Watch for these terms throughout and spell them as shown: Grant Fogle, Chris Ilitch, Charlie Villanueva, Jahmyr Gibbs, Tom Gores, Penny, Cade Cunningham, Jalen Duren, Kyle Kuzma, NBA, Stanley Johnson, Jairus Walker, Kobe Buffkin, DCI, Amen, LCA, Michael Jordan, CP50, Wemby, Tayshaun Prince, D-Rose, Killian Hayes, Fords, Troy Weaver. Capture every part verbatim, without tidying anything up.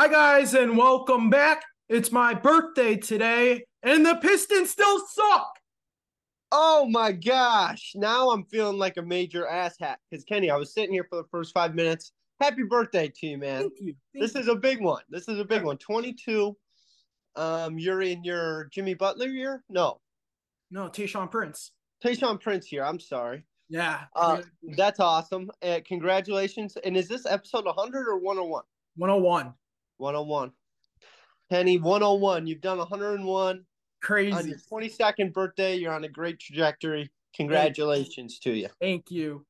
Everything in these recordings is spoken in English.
Hi, guys, and welcome back. It's my birthday today, and the Pistons still suck. Oh, my gosh. Now I'm feeling like a major asshat because, Kenny, I was sitting here for the first five minutes. Happy birthday to you, man. Thank you. Thank this you. is a big one. This is a big one. twenty-two. Um, You're in your Jimmy Butler year? No. No, Tayshaun Prince. Tayshaun Prince here. I'm sorry. Yeah. Uh, that's awesome. Uh, congratulations. And is this episode one hundred or one oh one? one oh one. one oh one. Penny, one oh one. You've done one hundred one. Crazy. On your twenty-second birthday, you're on a great trajectory. Congratulations to you. Thank you.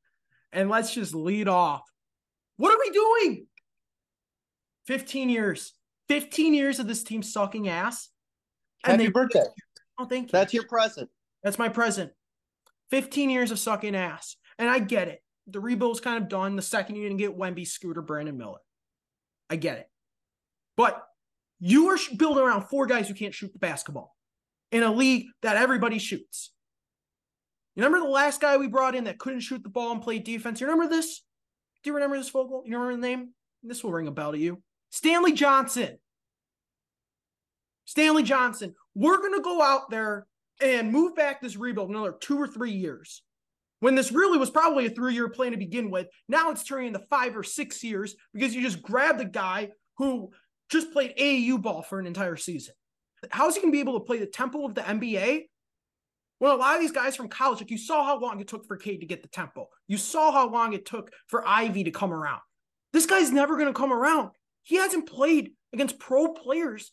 And let's just lead off. What are we doing? fifteen years. fifteen years of this team sucking ass. And Happy birthday. Oh, thank you. That's your present. That's my present. fifteen years of sucking ass. And I get it. The rebuild's kind of done. The second you didn't get Wemby, Scooter, Brandon Miller. I get it. But you are building around four guys who can't shoot the basketball in a league that everybody shoots. You remember the last guy we brought in that couldn't shoot the ball and played defense? You remember this? Do you remember this, Fogle? You remember the name? This will ring a bell to you. Stanley Johnson. Stanley Johnson. We're going to go out there and move back this rebuild another two or three years. When this really was probably a three-year plan to begin with, now it's turning into five or six years because you just grabbed a guy who – just played A A U ball for an entire season. How's he going to be able to play the tempo of the N B A? Well, a lot of these guys from college, like you saw how long it took for Cade to get the tempo. You saw how long it took for Ivy to come around. This guy's never going to come around. He hasn't played against pro players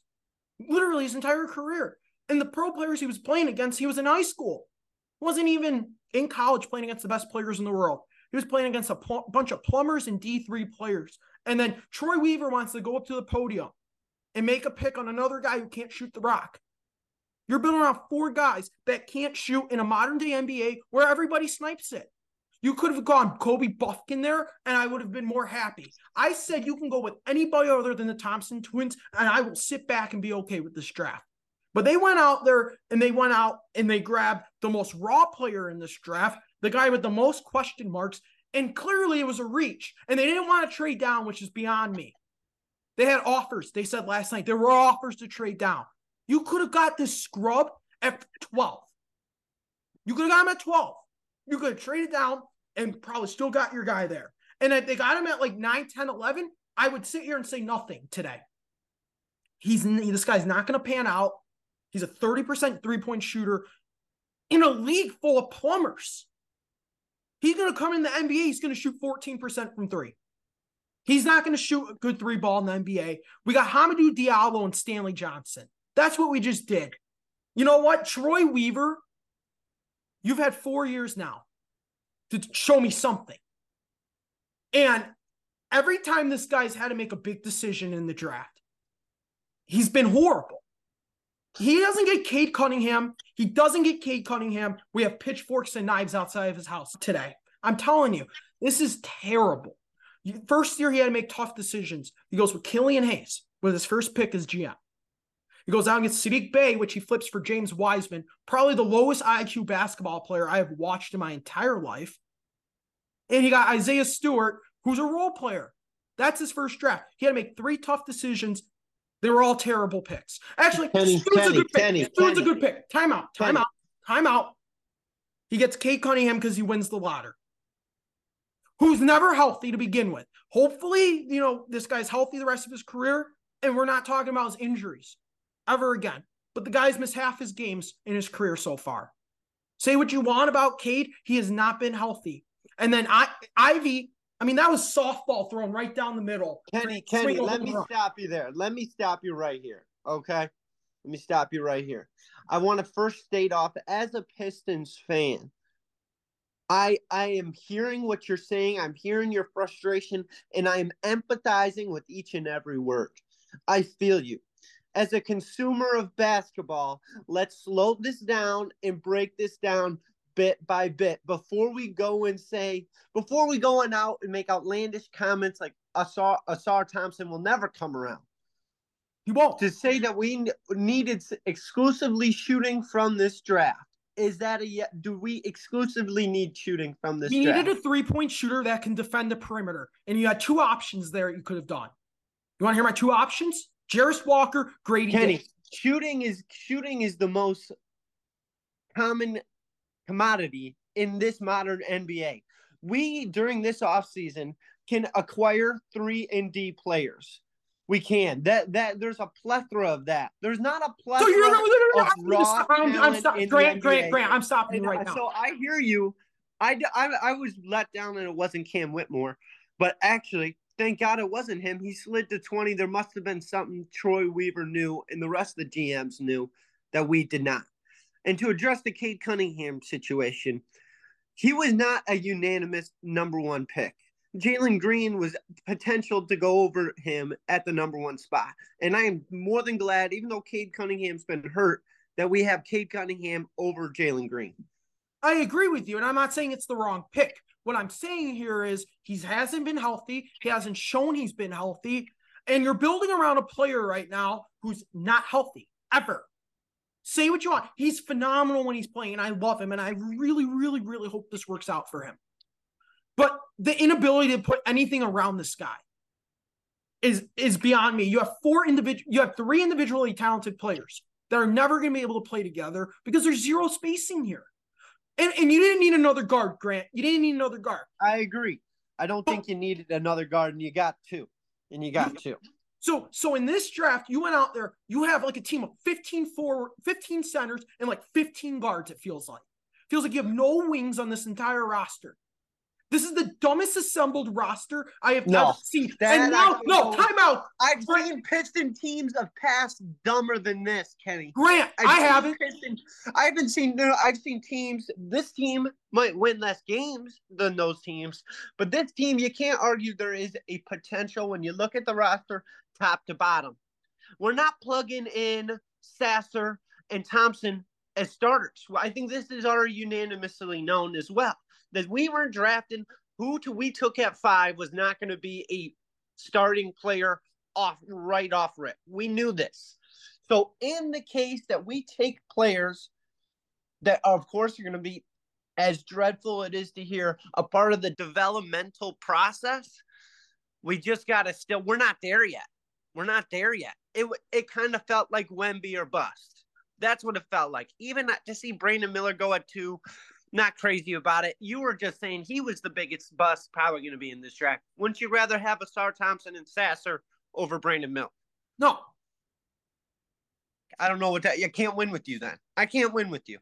literally his entire career. And the pro players he was playing against, he was in high school. He wasn't even in college playing against the best players in the world. He was playing against a pl- bunch of plumbers and D three players. And then Troy Weaver wants to go up to the podium and make a pick on another guy who can't shoot the rock. You're building around four guys that can't shoot in a modern-day N B A where everybody snipes it. You could have gone Kobe Buffkin there, and I would have been more happy. I said you can go with anybody other than the Thompson twins, and I will sit back and be okay with this draft. But they went out there, and they went out, and they grabbed the most raw player in this draft, the guy with the most question marks. And clearly it was a reach. And they didn't want to trade down, which is beyond me. They had offers. They said last night there were offers to trade down. You could have got this scrub at twelve. You could have got him at twelve. You could have traded down and probably still got your guy there. And if they got him at like nine, ten, eleven, I would sit here and say nothing today. He's This guy's not going to pan out. He's a thirty percent three-point shooter in a league full of plumbers. He's going to come in the N B A. He's going to shoot fourteen percent from three. He's not going to shoot a good three ball in the N B A. We got Hamidou Diallo and Stanley Johnson. That's what we just did. You know what? Troy Weaver, you've had four years now to show me something. And every time this guy's had to make a big decision in the draft, he's been horrible. He doesn't get Cade Cunningham. He doesn't get Cade Cunningham. We have pitchforks and knives outside of his house today. I'm telling you, this is terrible. First year, he had to make tough decisions. He goes with Killian Hayes with his first pick as G M. He goes out and gets Sadiq Bay, which he flips for James Wiseman, probably the lowest I Q basketball player I have watched in my entire life. And he got Isaiah Stewart, who's a role player. That's his first draft. He had to make three tough decisions. They were all terrible picks. Actually, Kenny, Kenny, a good pick. Kenny, Kenny, a good pick. Time out. Time Kenny. out. Time out. He gets Cade Cunningham because he wins the lottery. Who's never healthy to begin with. Hopefully, you know, this guy's healthy the rest of his career, and we're not talking about his injuries ever again. But the guy's missed half his games in his career so far. Say what you want about Cade. He has not been healthy. And then I, Ivy... I mean, that was softball thrown right down the middle. Kenny, Kenny, let me stop you there. Let me stop you right here, okay? Let me stop you right here. I want to first state off, as a Pistons fan, I I am hearing what you're saying. I'm hearing your frustration, and I am empathizing with each and every word. I feel you. As a consumer of basketball, let's slow this down and break this down bit by bit before we go and say, before we go on out and make outlandish comments like Ausar, Ausar Thompson will never come around. He won't. To say that we needed exclusively shooting from this draft. Is that a, do we exclusively need shooting from this you draft? You needed a three-point shooter that can defend the perimeter, and you had two options there you could have done. You want to hear my two options? Jairus Walker, Grady Kenny. Day. Shooting is shooting is the most common commodity in this modern N B A. We, during this offseason, can acquire three and D players. We can. That that there's a plethora of that. There's not a plethora so you're, no, no, no, of I'm raw talent I'm, I'm stop, in Grant, the N B A. Grant, Grant, I'm stopping you right now. So I hear you. I, I, I was let down that it wasn't Cam Whitmore, but actually, thank God it wasn't him. He slid to twenty. There must have been something Troy Weaver knew and the rest of the G Ms knew that we did not. And to address the Cade Cunningham situation, he was not a unanimous number one pick. Jalen Green was potential to go over him at the number one spot. And I am more than glad, even though Cade Cunningham's been hurt, that we have Cade Cunningham over Jalen Green. I agree with you, and I'm not saying it's the wrong pick. What I'm saying here is he hasn't been healthy. He hasn't shown he's been healthy. And you're building around a player right now who's not healthy ever. Say what you want. He's phenomenal when he's playing, and I love him, and I really, really, really hope this works out for him. But the inability to put anything around this guy is, is beyond me. You have four individual, you have three individually talented players that are never going to be able to play together because there's zero spacing here. And, and you didn't need another guard, Grant. You didn't need another guard. I agree. I don't but, think you needed another guard, and you got two. And you got two. So so in this draft, you went out there, you have like a team of fifteen forward, fifteen centers and like fifteen guards, it feels like. Feels like you have no wings on this entire roster. This is the dumbest assembled roster I have no, ever seen. And now, no, time out. I've Grant. seen Piston teams of past dumber than this, Kenny. Grant, I've I haven't. Piston, I haven't seen, no, I've seen teams, this team might win less games than those teams, but this team, you can't argue there is a potential when you look at the roster top to bottom. We're not plugging in Sasser and Thompson as starters. I think this is already unanimously known as well. That we weren't drafting, who to we took at five was not going to be a starting player off right off rip. We knew this. So in the case that we take players that, of course, are going to be, as dreadful it is to hear, a part of the developmental process, we just got to still – we're not there yet. We're not there yet. It, it kind of felt like Wemby or bust. That's what it felt like. Even to see Brandon Miller go at two – not crazy about it. You were just saying he was the biggest bust probably going to be in this draft. Wouldn't you rather have Ausar Thompson and Sasser over Brandon Miller? No. I don't know what that – I can't win with you then. I can't win with you.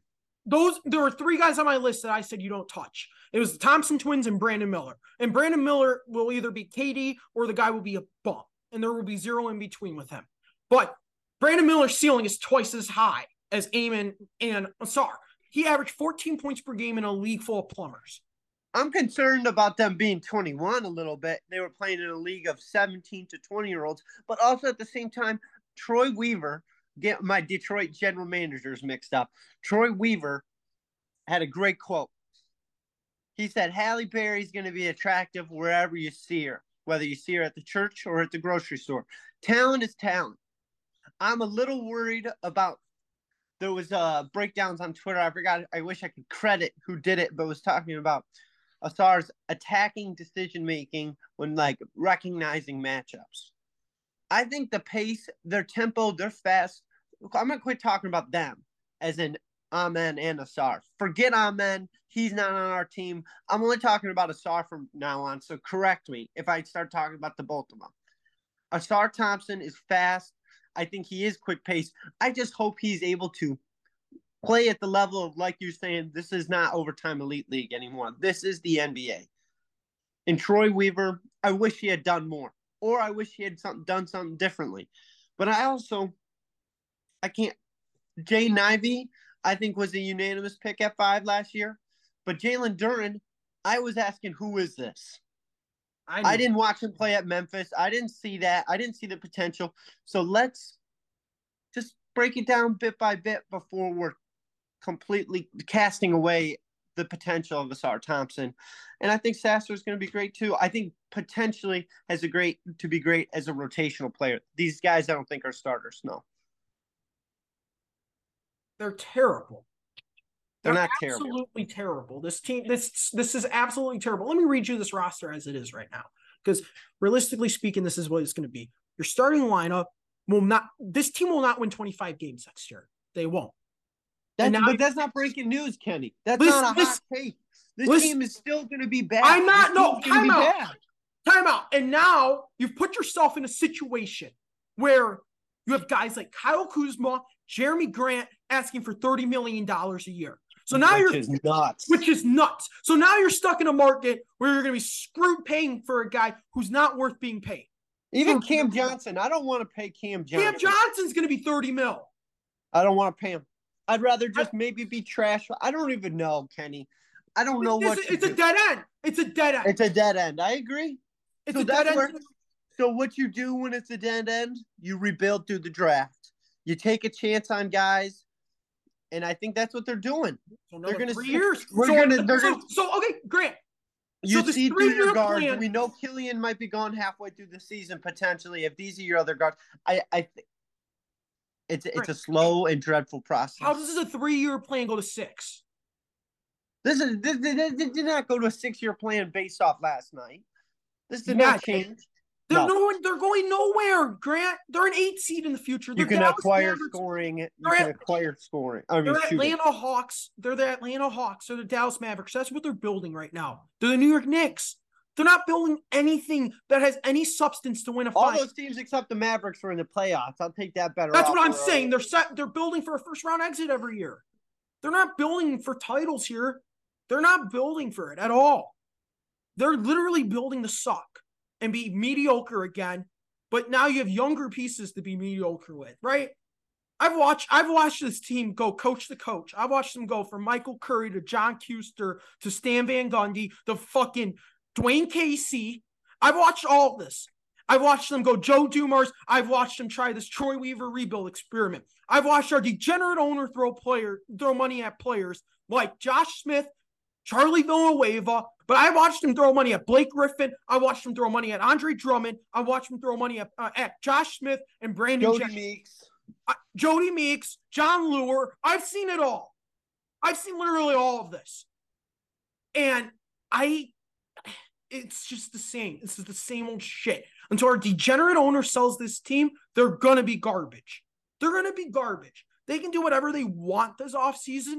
Those – there were three guys on my list that I said you don't touch. It was the Thompson twins and Brandon Miller. And Brandon Miller will either be K D or the guy will be a bump, and there will be zero in between with him. But Brandon Miller's ceiling is twice as high as Amen and Ausar. He averaged fourteen points per game in a league full of plumbers. I'm concerned about them being twenty-one a little bit. They were playing in a league of seventeen to twenty-year-olds. But also at the same time, Troy Weaver, get my Detroit general managers mixed up. Troy Weaver had a great quote. He said, Halle Berry's going to be attractive wherever you see her, whether you see her at the church or at the grocery store. Talent is talent. I'm a little worried about There was uh, breakdowns on Twitter. I forgot. I wish I could credit who did it, but was talking about Ausar's attacking decision-making when, like, recognizing matchups. I think the pace, their tempo, they're fast. I'm going to quit talking about them as in Amen and Ausar. Forget Amen. He's not on our team. I'm only talking about Ausar from now on, so correct me if I start talking about the both of them. Ausar Thompson is fast. I think he is quick paced. I just hope he's able to play at the level of, like you're saying, this is not overtime elite league anymore. This is the N B A. And Troy Weaver, I wish he had done more, or I wish he had some, done something differently. But I also, I can't. Jaden Ivey, I think, was a unanimous pick at five last year. But Jalen Duren, I was asking, who is this? I, I didn't watch him play at Memphis. I didn't see that. I didn't see the potential. So let's just break it down bit by bit before we're completely casting away the potential of Ausar Thompson. And I think Sasser is going to be great too. I think potentially has a great to be great as a rotational player. These guys I don't think are starters, no. They're terrible. They're, They're not absolutely terrible. Absolutely terrible. This team, this this is absolutely terrible. Let me read you this roster as it is right now, because realistically speaking, this is what it's going to be. Your starting lineup will not, this team will not win twenty-five games next year. They won't. That's, now, but that's not breaking news, Kenny. That's listen, not a hot listen, take. This listen, team is still going to be bad. I'm not, no, time out. Bad. Time out. And now you've put yourself in a situation where you have guys like Kyle Kuzma, Jeremy Grant asking for thirty million dollars a year. So now which you're is nuts. Which is nuts. So now you're stuck in a market where you're going to be screwed paying for a guy who's not worth being paid. Even Cam Johnson. I don't want to pay Cam Johnson. Cam Johnson's going to be thirty mil. I don't want to pay him. I'd rather just maybe be trash. I don't even know, Kenny. I don't know what it's a dead end. It's a dead end. It's a dead end. I agree. It's a dead end. So what you do when it's a dead end, you rebuild through the draft. You take a chance on guys, and I think that's what they're doing. They're going to three years. So okay, Grant. You so see three your guards. Plan. We know Killian might be gone halfway through the season potentially. If these are your other guards, I, I think it's Grant. It's a slow and dreadful process. How does a three-year plan go to six? This is this, this, this did not go to a six-year plan based off last night. This did not, not change. They're no. no, they're going nowhere, Grant. They're an eight seed in the future. They're you can acquire scoring. You they're can at, acquire scoring. I mean, they're shooting. Atlanta Hawks. They're the Atlanta Hawks. They're the Dallas Mavericks. That's what they're building right now. They're the New York Knicks. They're not building anything that has any substance to win a All fight. All those teams except the Mavericks were in the playoffs. I'll take that better. That's what I'm saying. They're set. They're building for a first round exit every year. They're not building for titles here. They're not building for it at all. They're literally building to suck and be mediocre again, but now you have younger pieces to be mediocre with, right? I've watched I've watched this team go coach to coach. I've watched them go from Michael Curry to John Kuster to Stan Van Gundy to fucking Dwayne Casey. I've watched all this. I've watched them go Joe Dumars. I've watched them try this Troy Weaver rebuild experiment. I've watched our degenerate owner throw player throw money at players like Josh Smith, Charlie Villanueva, but I watched him throw money at Blake Griffin. I watched him throw money at Andre Drummond. I watched him throw money at, uh, at Josh Smith and Brandon Jody Jackson. Meeks. Uh, Jody Meeks, John Luer. I've seen it all. I've seen literally all of this. And I, it's just the same. This is the same old shit. Until our degenerate owner sells this team, they're going to be garbage. They're going to be garbage. They can do whatever they want this offseason.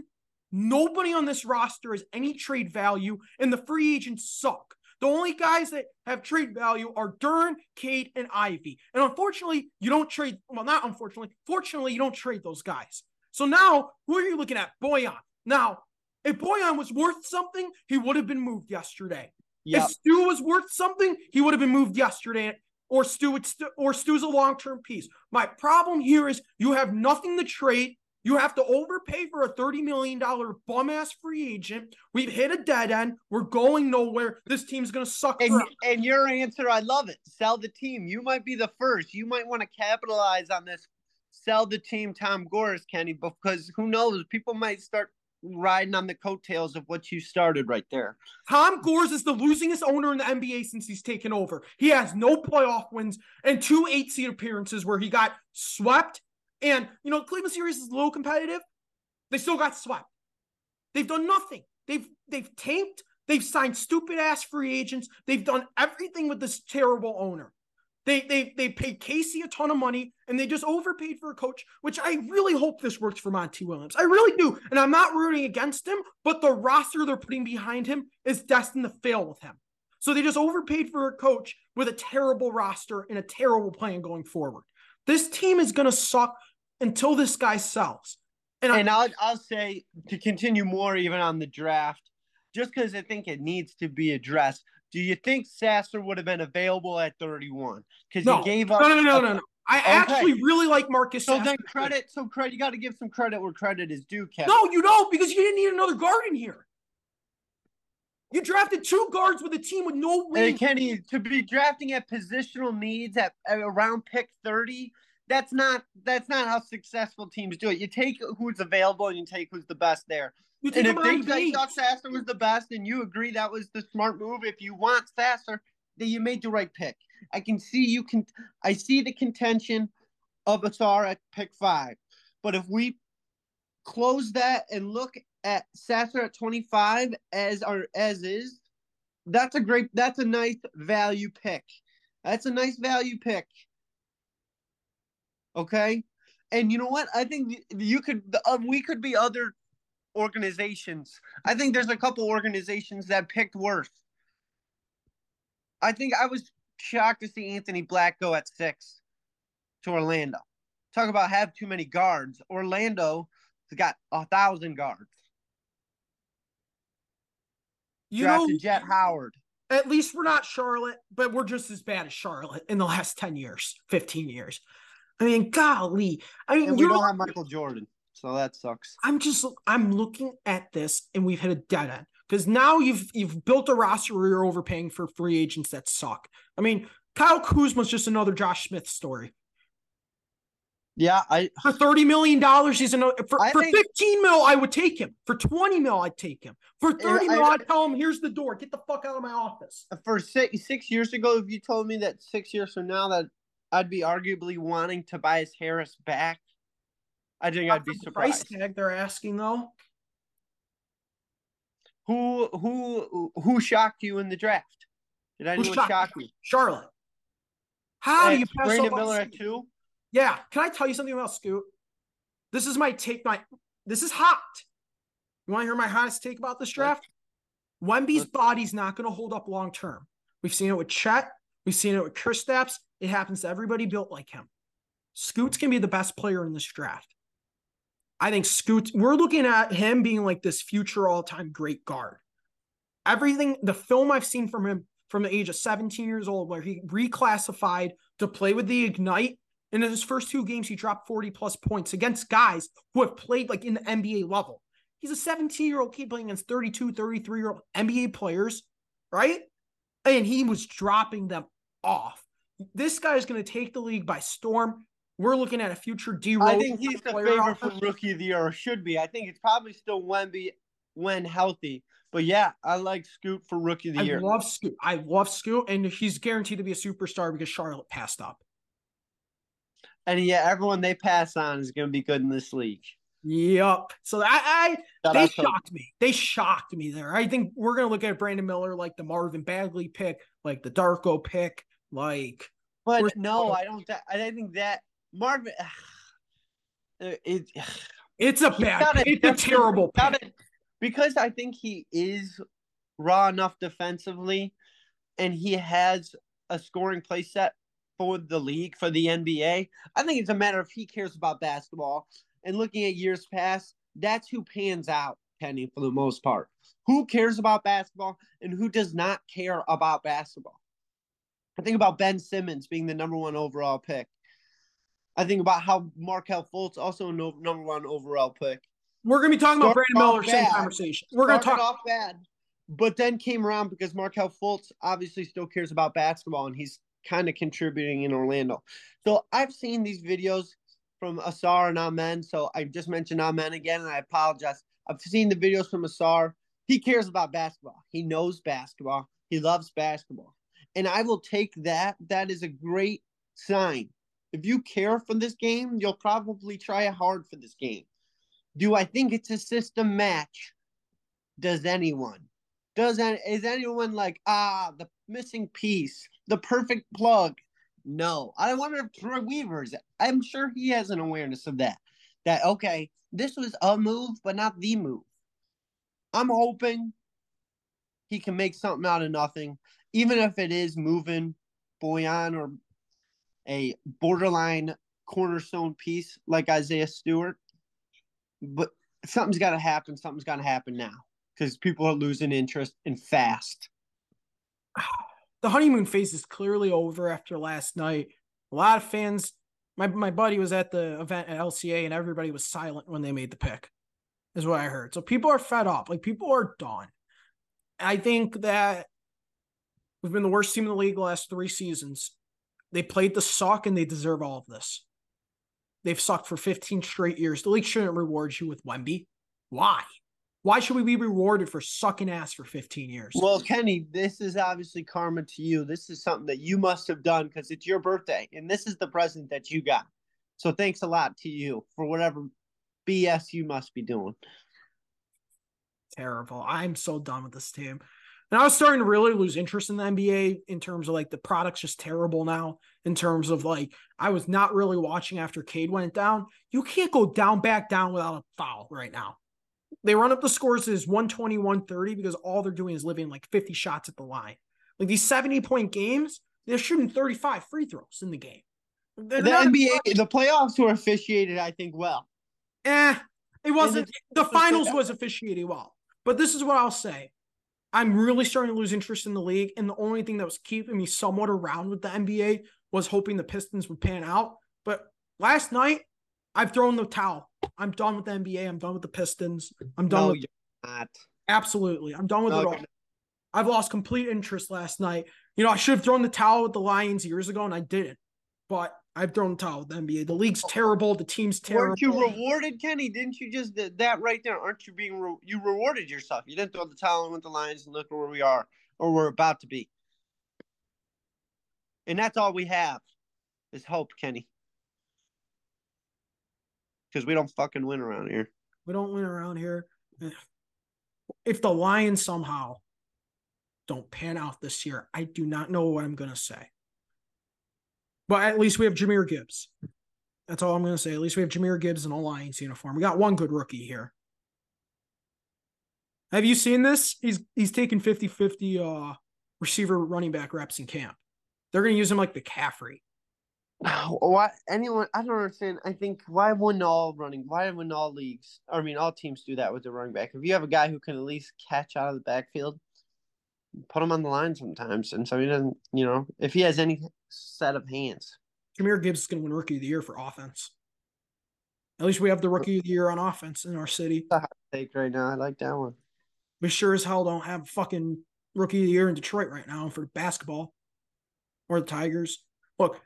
Nobody on this roster has any trade value, and the free agents suck. The only guys that have trade value are Duren, Cade, and Ivy. And unfortunately, you don't trade – well, not unfortunately. Fortunately, you don't trade those guys. So now, who are you looking at? Bojan. Now, if Bojan was worth something, he would have been moved yesterday. Yep. If Stu was worth something, he would have been moved yesterday, or Stu would st- or Stu's a long-term piece. My problem here is you have nothing to trade. You have to overpay for a thirty million dollars bum-ass free agent. We've hit a dead end. We're going nowhere. This team's going to suck. And, and your answer, I love it. Sell the team. You might be the first. You might want to capitalize on this. Sell the team, Tom Gores, Kenny, because who knows? People might start riding on the coattails of what you started right there. Tom Gores is the losingest owner in the N B A since he's taken over. He has no playoff wins and two eight-seed appearances where he got swept. And, you know, Cleveland series is low competitive. They still got swept. They've done nothing. They've they've tanked. They've signed stupid-ass free agents. They've done everything with this terrible owner. They they they paid Casey a ton of money, and they just overpaid for a coach, which I really hope this works for Monty Williams. I really do. And I'm not rooting against him, but the roster they're putting behind him is destined to fail with him. So they just overpaid for a coach with a terrible roster and a terrible plan going forward. This team is going to suck until this guy sells. And, and I'll, I'll say, to continue more even on the draft, just because I think it needs to be addressed, do you think Sasser would have been available at thirty-one? Because no. he gave up. No, no, no, no, no. I okay. actually really like Marcus so Sasser. So then credit, so credit, you got to give some credit where credit is due, Kevin. No, you don't, because you didn't need another guard in here. You drafted two guards with a team with no win. And Kenny, to be drafting at positional needs at, at around pick thirty, that's not that's not how successful teams do it. You take who's available and you take who's the best there. You and if they think Sasser was the best and you agree that was the smart move, if you want Sasser, then you made the right pick. I can see you can I see the contention of Ausar at pick five. But if we close that and look at Sasser at twenty-five as our as is, that's a great that's a nice value pick. That's a nice value pick. Okay. And you know what? I think you could, uh, we could be other organizations. I think there's a couple organizations that picked worse. I think I was shocked to see Anthony Black go at six to Orlando. Talk about have too many guards. Orlando has got a thousand guards. You drafted know, Jet Howard. At least we're not Charlotte, but we're just as bad as Charlotte in the last ten years, fifteen years. I mean, golly. I mean, and we don't have Michael Jordan, so that sucks. I'm just, I'm looking at this, and we've hit a dead end because now you've you've built a roster where you're overpaying for free agents that suck. I mean, Kyle Kuzma's just another Josh Smith story. Yeah, I for thirty million dollars, he's another. For, for think, fifteen mil, I would take him. For twenty mil, I'd take him. For thirty I, mil, I'd tell him, "Here's the door. Get the fuck out of my office." For six, six years ago, if you told me that six years from now that I'd be arguably wanting Tobias Harris back, I think Not I'd be surprised. Price tag they're asking though. Who who who shocked you in the draft? Did I anyone shock you? Charlotte. How and do you pass Brandon up Miller at two? Yeah. Can I tell you something about Scoot? This is my take. My This is hot. You want to hear my hottest take about this draft? Wemby's okay. body's not going to hold up long term. We've seen it with Chet. We've seen it with Kristaps. It happens to everybody built like him. Scoot's going to be the best player in this draft. I think Scoot, we're looking at him being like this future all-time great guard. Everything, the film I've seen from him from the age of seventeen years old where he reclassified to play with the Ignite, and in his first two games, he dropped forty-plus points against guys who have played like in the N B A level. He's a seventeen-year-old kid playing against thirty-two, thirty-three-year-old N B A players, right? And he was dropping them off. This guy is going to take the league by storm. We're looking at a future D-Rose. I think he's the favorite for Rookie of the Year, or should be. I think it's probably still Wemby when healthy. But, yeah, I like Scoot for Rookie of the I Year. I love Scoot. I love Scoot, and he's guaranteed to be a superstar because Charlotte passed up. And yeah, everyone they pass on is going to be good in this league. Yep. So I, I they shocked me. They shocked me there. I think we're going to look at Brandon Miller like the Marvin Bagley pick, like the Darko pick, like. But no, I don't. I think that Marvin. Ugh, it, ugh, it's a bad. A, it's a terrible pick a, because I think he is raw enough defensively, and he has a scoring play set for the league, for the N B A. I think it's a matter of he cares about basketball. And looking at years past, that's who pans out, Kenny, for the most part. Who cares about basketball and who does not care about basketball? I think about Ben Simmons being the number one overall pick. I think about how Markelle Fultz, also a no, number one overall pick. We're going to be talking Started about Brandon Miller, bad. Same conversation. We're going to talk off bad, but then came around because Markelle Fultz obviously still cares about basketball and he's kind of contributing in Orlando. So I've seen these videos from Ausar and Amen. So I just mentioned Amen again, and I apologize. I've seen the videos from Ausar. He cares about basketball. He knows basketball. He loves basketball. And I will take that. That is a great sign. If you care for this game, you'll probably try hard for this game. Do I think it's a system match? Does anyone? Does is anyone like, ah, the missing piece, the perfect plug? No. I wonder if Troy Weaver's, I'm sure he has an awareness of that. That, okay, this was a move, but not the move. I'm hoping he can make something out of nothing, even if it is moving Bojan or a borderline cornerstone piece like Isaiah Stewart. But something's got to happen. Something's got to happen now because people are losing interest and fast. The honeymoon phase is clearly over after last night. A lot of fans, my, my buddy was at the event at L C A and everybody was silent when they made the pick, is what I heard. So people are fed up. Like, people are done. I think that we've been the worst team in the league the last three seasons. They played the suck and they deserve all of this. They've sucked for fifteen straight years. The league shouldn't reward you with Wemby. Why? Why should we be rewarded for sucking ass for fifteen years? Well, Kenny, this is obviously karma to you. This is something that you must have done because it's your birthday, and this is the present that you got. So thanks a lot to you for whatever B S you must be doing. Terrible. I'm so done with this team. And I was starting to really lose interest in the N B A in terms of like the product's just terrible now, in terms of like, I was not really watching after Cade went down. You can't go down, back down without a foul right now. They run up the scores as one twenty, one thirty because all they're doing is living like fifty shots at the line. Like these seventy point games, they're shooting thirty-five free throws in the game. They're the N B A, the playoffs were officiated, I think, well. Eh, it wasn't. The finals was officiated well. But this is what I'll say. I'm really starting to lose interest in the league, and the only thing that was keeping me somewhat around with the N B A was hoping the Pistons would pan out. But last night, I've thrown the towel. I'm done with the N B A. I'm done with the Pistons. I'm done no, with you're not. Absolutely. I'm done with no, it all. I've lost complete interest last night. You know, I should have thrown the towel with the Lions years ago, and I didn't. But I've thrown the towel with the N B A. The league's terrible. The team's terrible. Weren't you rewarded, Kenny? Didn't you just – that right there, aren't you being re- – you rewarded yourself. You didn't throw the towel in with the Lions, and look where we are or we're about to be. And that's all we have is hope, Kenny. Because we don't fucking win around here. We don't win around here. If the Lions somehow don't pan out this year, I do not know what I'm going to say. But at least we have Jahmyr Gibbs. That's all I'm going to say. At least we have Jahmyr Gibbs in a Lions uniform. We got one good rookie here. Have you seen this? He's he's taking fifty-fifty uh, receiver running back reps in camp. They're going to use him like McCaffrey. Oh, why anyone? I don't understand. I think why wouldn't all running? Why wouldn't all leagues? I mean, all teams do that with the running back. If you have a guy who can at least catch out of the backfield, put him on the line sometimes. And so he doesn't, you know, if he has any set of hands. Jahmyr Gibbs is going to win Rookie of the Year for offense. At least we have the Rookie of the Year on offense in our city. That's a hot take right now. I like that one. We sure as hell don't have fucking Rookie of the Year in Detroit right now for basketball or the Tigers. Look,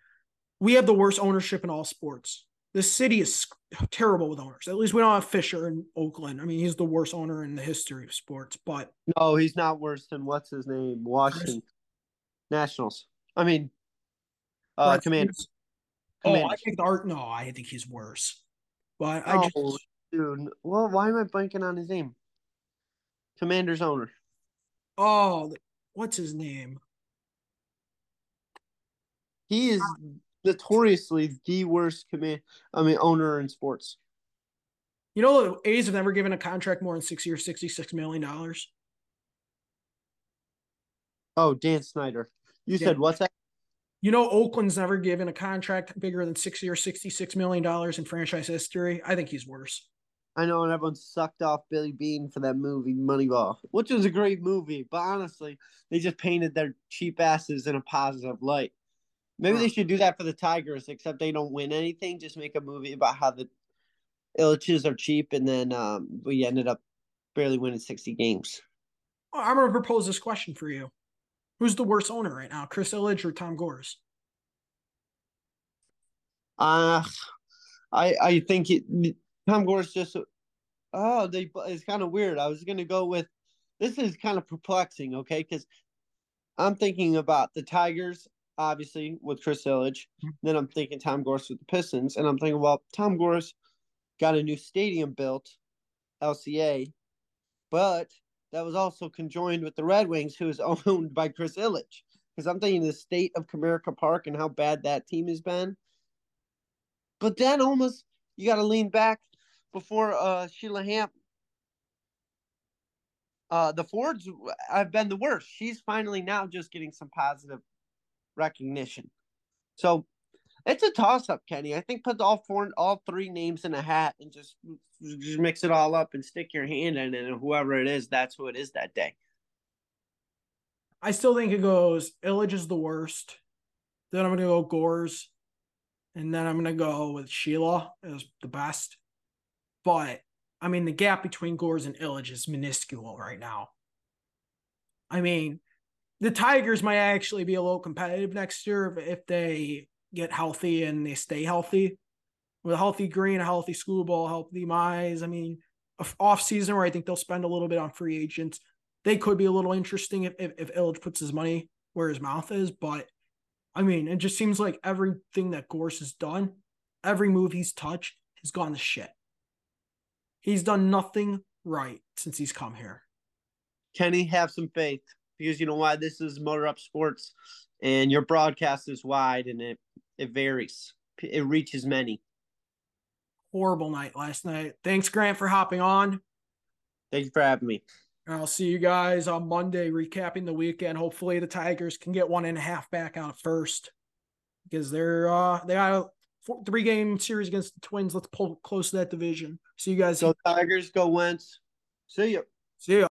we have the worst ownership in all sports. This city is terrible with owners. At least we don't have Fisher in Oakland. I mean, he's the worst owner in the history of sports, but no, he's not worse than what's his name? Washington Chris? Nationals. I mean, uh, Commanders. Commanders. Oh, I think Art. No, I think he's worse. But I oh, just, dude. Well, why am I blanking on his name? Commanders owner. Oh, what's his name? He is. Uh, Notoriously the worst command, I mean, owner in sports. You know, the A's have never given a contract more than six years, sixty-six million dollars. Oh, Dan Snyder. You Dan. said what's that? You know, Oakland's never given a contract bigger than six years, sixty-six million dollars in franchise history. I think he's worse. I know, and everyone sucked off Billy Beane for that movie, Moneyball, which was a great movie. But honestly, they just painted their cheap asses in a positive light. Maybe they should do that for the Tigers, except they don't win anything. Just make a movie about how the Ilitches are cheap, and then um, we ended up barely winning sixty games. Well, I'm going to propose this question for you. Who's the worst owner right now, Chris Ilitch or Tom Gores? Uh, I I think it, Tom Gores just – oh, they it's kind of weird. I was going to go with – this is kind of perplexing, okay, because I'm thinking about the Tigers – obviously, with Chris Ilitch. Then I'm thinking Tom Gores with the Pistons. And I'm thinking, well, Tom Gores got a new stadium built, L C A. But that was also conjoined with the Red Wings, who is owned by Chris Ilitch. Because I'm thinking the state of Comerica Park and how bad that team has been. But then almost you got to lean back before uh, Sheila Hamp. Uh, the Fords have been the worst. She's finally now just getting some positive recognition. So it's a toss-up, Kenny. I think put all four, all three names in a hat and just, just mix it all up and stick your hand in it, and whoever it is, that's who it is that day. I still think it goes Ilitch is the worst. Then I'm going to go Gores. And then I'm going to go with Sheila as the best. But, I mean, the gap between Gores and Ilitch is minuscule right now. I mean, the Tigers might actually be a little competitive next year if they get healthy and they stay healthy. With a healthy Green, a healthy Screwball, a healthy Mize. I mean, off-season where I think they'll spend a little bit on free agents. They could be a little interesting if, if, if Ilitch puts his money where his mouth is. But, I mean, it just seems like everything that Gores has done, every move he's touched has gone to shit. He's done nothing right since he's come here. Kenny, have some faith. because you know why? This is Motor Up Sports, and your broadcast is wide, and it, it varies. It reaches many. Horrible night last night. Thanks, Grant, for hopping on. Thank you for having me. I'll see you guys on Monday, recapping the weekend. Hopefully the Tigers can get one and a half back out of first, because they're uh, they got a four, three game series against the Twins. Let's pull close to that division. See you guys. So Tigers, go Wentz. See you. See you.